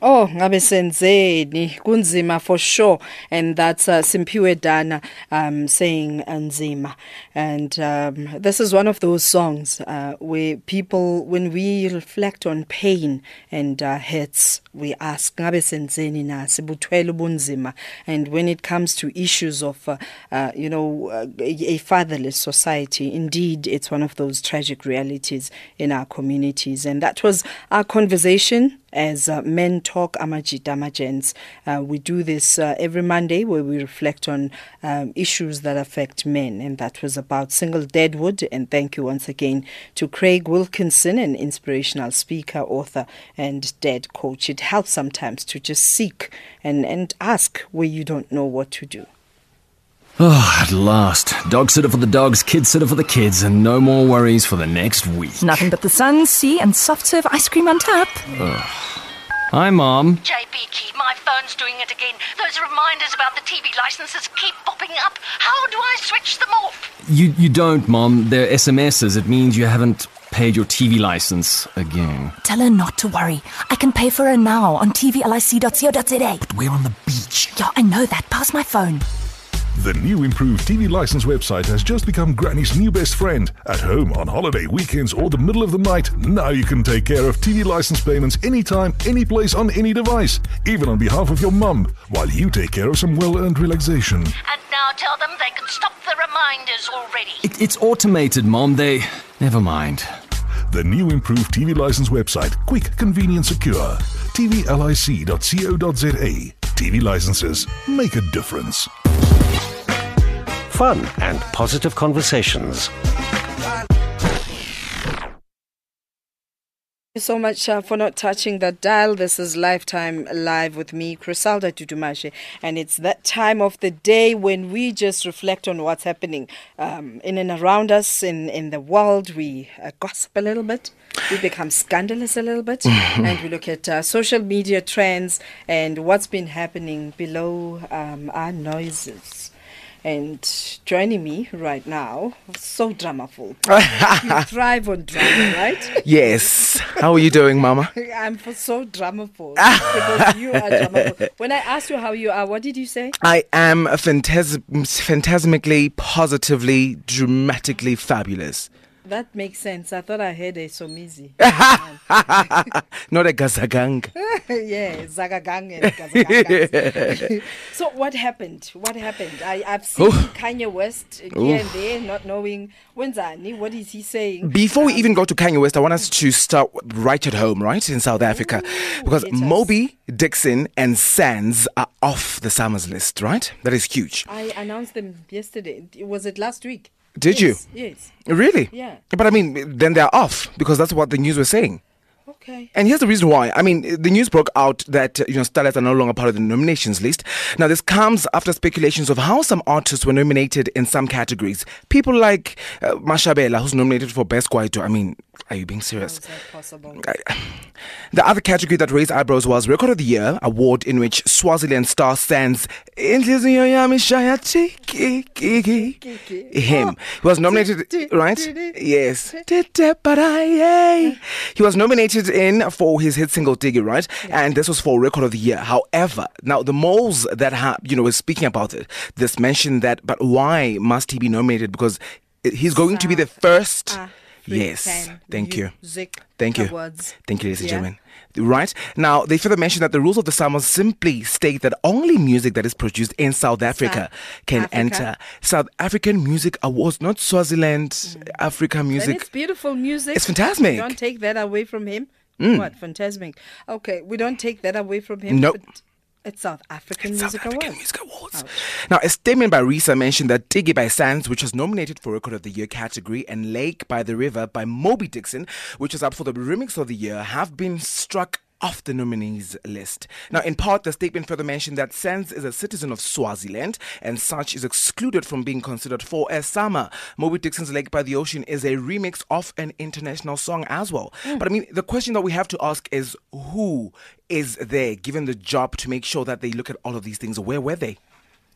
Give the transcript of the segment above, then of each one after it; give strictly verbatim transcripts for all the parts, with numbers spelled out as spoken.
Oh, ngabe senzeni kunzima for sure, and that's uh, Simpiwe Dana um, saying nzima. And um, this is one of those songs uh, where people, when we reflect on pain and uh, hurts, we ask ngabe senzeni na sibuthwele ubunzima. And when it comes to issues of uh, uh, you know uh, a fatherless society, indeed it's one of those tragic realities in our communities. And that was our conversation. As uh, Men Talk Amajita Majens, uh, we do this uh, every Monday where we reflect on um, issues that affect men, and that was about single deadwood. And thank you once again to Craig Wilkinson, an inspirational speaker, author and dead coach. It helps sometimes to just seek and, and ask where you don't know what to do. Oh, at last. Dog sitter for the dogs, kid sitter for the kids, and no more worries for the next week. Nothing but the sun, sea, and soft-serve ice cream on tap. Ugh. Hi, Mom. J B G, my phone's doing it again. Those reminders about the T V licenses keep popping up. How do I switch them off? You, you don't, Mom. They're S M Ses. It means you haven't paid your T V license again. Tell her not to worry. I can pay for her now on t v lic dot co dot z a. But we're on the beach. Yeah, I know that. Pass my phone. The new improved T V license website has just become Granny's new best friend. At home, on holiday, weekends, or the middle of the night, now you can take care of T V license payments anytime, any place, on any device, even on behalf of your mum, while you take care of some well-earned relaxation. And now tell them they can stop the reminders already. It, it's automated, Mom. They... Never mind. The new improved T V license website. Quick, convenient, secure. t v lic dot co dot z a. T V licenses make a difference. Fun and positive conversations. Thank you so much uh, for not touching that dial. This is Lifetime Live with me, Crisalda Tutumashe, and it's that time of the day when we just reflect on what's happening um, in and around us, in, in the world. We uh, gossip a little bit, we become scandalous a little bit, and we look at uh, social media trends and what's been happening below um, our noises. And joining me right now, so dramaful. You thrive on drama, right? Yes. How are you doing, Mama? I'm so dramaful because you are dramaful. When I asked you how you are, what did you say? I am phantas- phantasmically, positively, dramatically fabulous. That makes sense. I thought I heard a Somizi. Not a Gaga Gang. Yeah, Gaga Gang and Gaga. So what happened? What happened? I, I've seen Oof. Kanye West here Oof. and there, not knowing Wenzani. What is he saying? Before um, we even go to Kanye West, I want us to start right at home, right, in South Africa. Ooh, because Mobi Dixon and Sands are off the SAMAs list, right? That is huge. I announced them yesterday. Was it last week? Did yes, you? Yes. Really? Yeah. But I mean, then they're off because that's what the news was saying. Okay. And here's the reason why. I mean, the news broke out that, you know, starlets are no longer part of the nominations list. Now, this comes after speculations of how some artists were nominated in some categories. People like uh, Masha Bella, who's nominated for Best Gqaito. I mean, are you being serious? How is that possible? I, the other category that raised eyebrows was Record of the Year award, in which Swaziland star Sands him was nominated, right? Yes. He was nominated in for his hit single Diggy, right? Yeah. And this was for Record of the Year. However, now the moles that have, you know, is speaking about it, this mentioned that, but why must he be nominated? Because he's going South to be the first. Uh, Yes, thank you. Thank you. Awards. Thank you, ladies and yeah. gentlemen. Right? Now, they further mentioned that the rules of the SAMAs simply state that only music that is produced in South Africa South can Africa. enter South African Music Awards, not Swaziland, mm. Africa music. And it's beautiful music. It's fantastic. We don't take that away from him. Mm. What? Fantastic. Okay, we don't take that away from him. Nope. It's South African, it's Music, South African Awards. Music Awards. Oh. Now, a statement by Risa mentioned that Diggy by Sands, which was nominated for Record of the Year category, and Lake by the River by Mobi Dixon, which was up for the Remix of the Year, have been struck off the nominees list. Now, in part, the statement further mentioned that Sands is a citizen of Swaziland and such is excluded from being considered for a SAMA. Mobi Dixon's Lake by the Ocean is a remix of an international song as well. Mm. But I mean, the question that we have to ask is, who is there given the job to make sure that they look at all of these things? Where were they?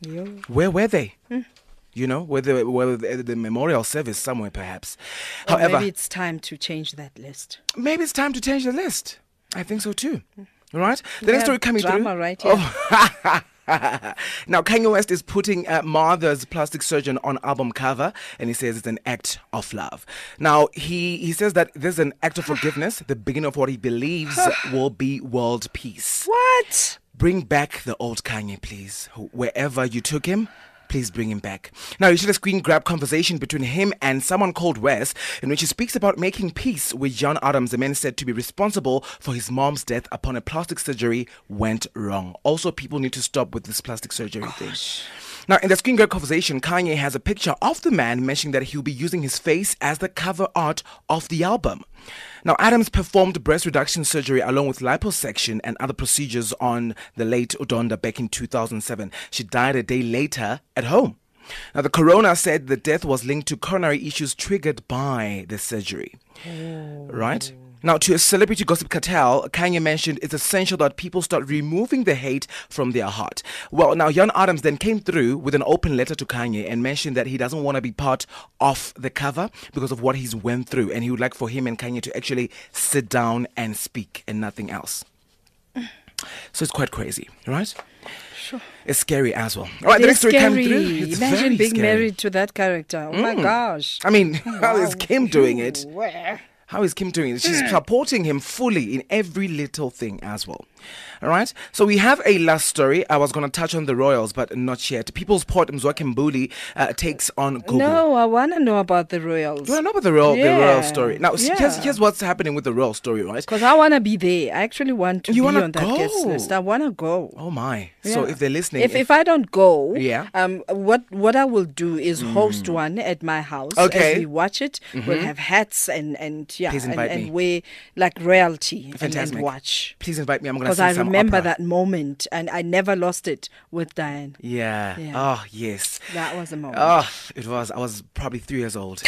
Yo. Where were they? Mm. You know, whether whether the memorial service somewhere, perhaps. Or However, maybe it's time to change that list. Maybe it's time to change the list. I think so too. All right? The yeah, next story coming drama through. Drama right here. Oh. Now, Kanye West is putting uh, Martha's Plastic Surgeon on album cover, and he says it's an act of love. Now, he, he says that this is an act of forgiveness, the beginning of what he believes will be world peace. What? Bring back the old Kanye, please. Wherever you took him, please bring him back. Now, you should have screen grab conversation between him and someone called West, in which he speaks about making peace with Jan Adams, the man said to be responsible for his mom's death upon a plastic surgery went wrong. Also, people need to stop with this plastic surgery Gosh. thing. Now, in the screen grab conversation, Kanye has a picture of the man, mentioning that he'll be using his face as the cover art of the album. Now, Adams performed breast reduction surgery along with liposuction and other procedures on the late Odonda back in two thousand seven. She died a day later at home. Now, the coroner said the death was linked to coronary issues triggered by the surgery. Oh. Right? Now, to a celebrity gossip cartel, Kanye mentioned it's essential that people start removing the hate from their heart. Well, now, Jan Adams then came through with an open letter to Kanye and mentioned that he doesn't want to be part of the cover because of what he's went through, and he would like for him and Kanye to actually sit down and speak and nothing else. So it's quite crazy, right? Sure. It's scary as well. All right, the next story came through. It's Imagine being scary. married to that character. Oh, mm. my gosh. I mean, how wow. is Kim doing it? Where? How is Kim doing this? She's supporting him fully in every little thing as well. All right. So we have a last story. I was going to touch on the royals, but not yet. People's Port Mzwakhe Mbuli uh, takes on Google. No, I want to know about the royals. You want to know about the royal, yeah. the royal story? Now, yeah. here's, here's what's happening with the royal story, right? Because I want to be there. I actually want to you be wanna on go. that guest list. I want to go. Oh, my. Yeah. So if they're listening. If, if, if I don't go, yeah. um, what, what I will do is mm. host one at my house. Okay. As we watch it, mm-hmm. we'll have hats and, and yeah, Please invite and, me. and wear like royalty and, and watch. Please invite me. I'm going to see some opera. Because I remember that moment, and I never lost it with Diane. Yeah. yeah. Oh yes. That was a moment. Oh, it was. I was probably three years old.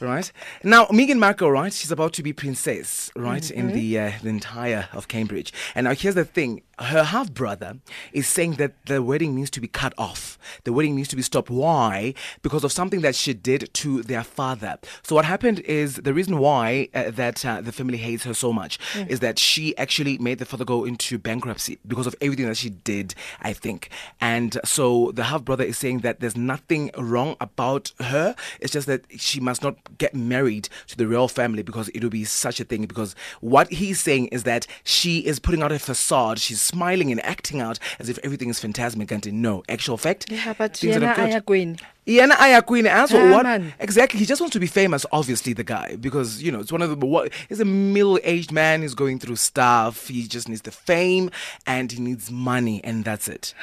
Right now, Meghan Markle, right? She's about to be princess, right? Mm-hmm. In the uh, the entire of Cambridge. And now here's the thing: her half brother is saying that the wedding needs to be cut off. The wedding needs to be stopped. Why? Because of something that she did to their father. So what happened is the reason why uh, that uh, the family hates her so much mm. is that she actually made the father go into bankruptcy because of everything that she did, I think. And so the half brother is saying that there's nothing wrong about her. It's just that she must not get married to the royal family because it will be such a thing. Because what he's saying is that she is putting out a facade, she's smiling and acting out as if everything is fantastic, and no actual fact. Yeah, but Yena Aya Queen. Yena Aya Queen as well. What man. Exactly? He just wants to be famous, obviously, the guy, because you know it's one of the. What, he's a middle-aged man. He's going through stuff. He just needs the fame and he needs money, and that's it.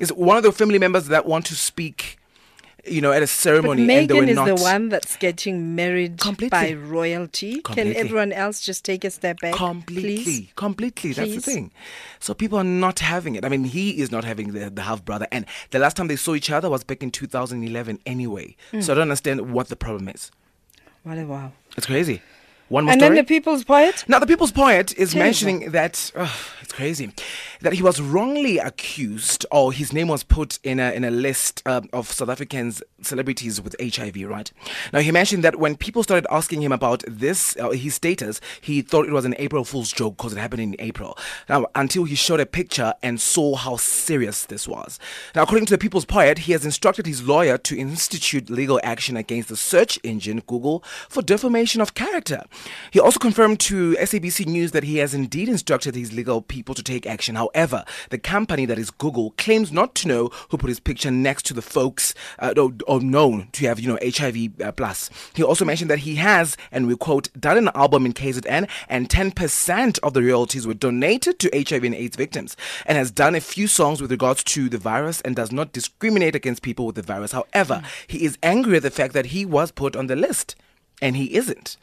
It's one of the family members that want to speak. You know, at a ceremony, but and they were not. Meghan is the one that's getting married completely. by royalty. Completely. Can everyone else just take a step back? Completely, please? completely. Please. That's the thing. So people are not having it. I mean, he is not having the, the half brother, and the last time they saw each other was back in two thousand eleven. Anyway, mm. so I don't understand what the problem is. What a wow! It's crazy. One more and story. Then the People's Poet? Now, the People's Poet is Terrible. mentioning that, oh, it's crazy, that he was wrongly accused, or his name was put in a, in a list uh, of South Africans, celebrities with H I V, right? Now, he mentioned that when people started asking him about this, uh, his status, he thought it was an April Fool's joke because it happened in April. Now, until he showed a picture and saw how serious this was. Now, according to the People's Poet, he has instructed his lawyer to institute legal action against the search engine, Google, for defamation of character. He also confirmed to S A B C News that he has indeed instructed his legal people to take action. However, the company that is Google claims not to know who put his picture next to the folks uh, or, or known to have, you know, H I V uh, plus. He also mentioned that he has, and we quote, done an album in K Z N, and ten percent of the royalties were donated to H I V and AIDS victims, and has done a few songs with regards to the virus and does not discriminate against people with the virus. However, mm. he is angry at the fact that he was put on the list and he isn't.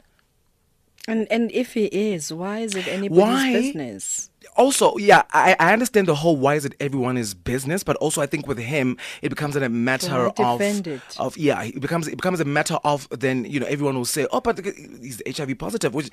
And and if he is, why is it anybody's why? business? Also, yeah, I, I understand the whole why is it everyone's business, but also I think with him it becomes a matter so of it. of yeah, it becomes it becomes a matter of then you know everyone will say oh, but he's H I V positive, which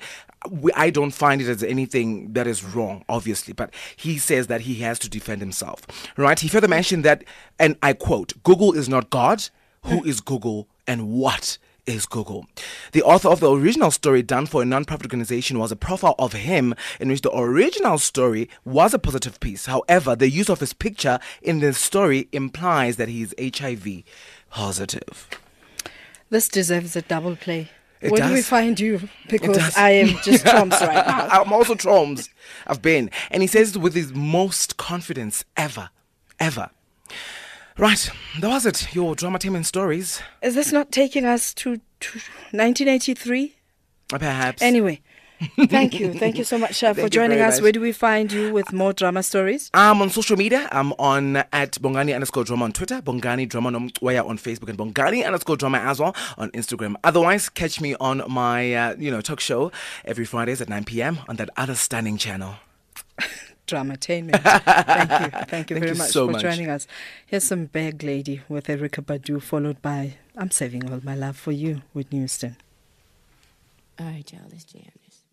we, I don't find it as anything that is wrong, obviously. But he says that he has to defend himself, right? He further mentioned that, and I quote, "Google is not God. Who is Google, and what is Google. The author of the original story done for a non-profit organization was a profile of him in which the original story was a positive piece. However, the use of his picture in the story implies that he is H I V positive. This deserves a double play. It Where does. do we find you? Because I am just Troms right now. I'm also Troms. I've been. And he says with his most confidence ever. Ever. Right. That was it. Your Dramatainment stories. Is this not taking us to, to nineteen eighty-three? Perhaps. Anyway. Thank you. Thank you so much uh, for joining us. Much. Where do we find you with more drama stories? I'm on social media. I'm on at Bongani underscore drama on Twitter, Bongani Drama on Facebook, and Bongani underscore drama as well on Instagram. Otherwise, catch me on my uh, you know talk show every Fridays at nine p.m. on that other stunning channel. Dramatainment. Thank you. Thank you Thank very you much so for much. joining us. Here's some bag lady with Erykah Badu, followed by I'm Saving All My Love for You with Newston. All right, y'all. Let's jam this.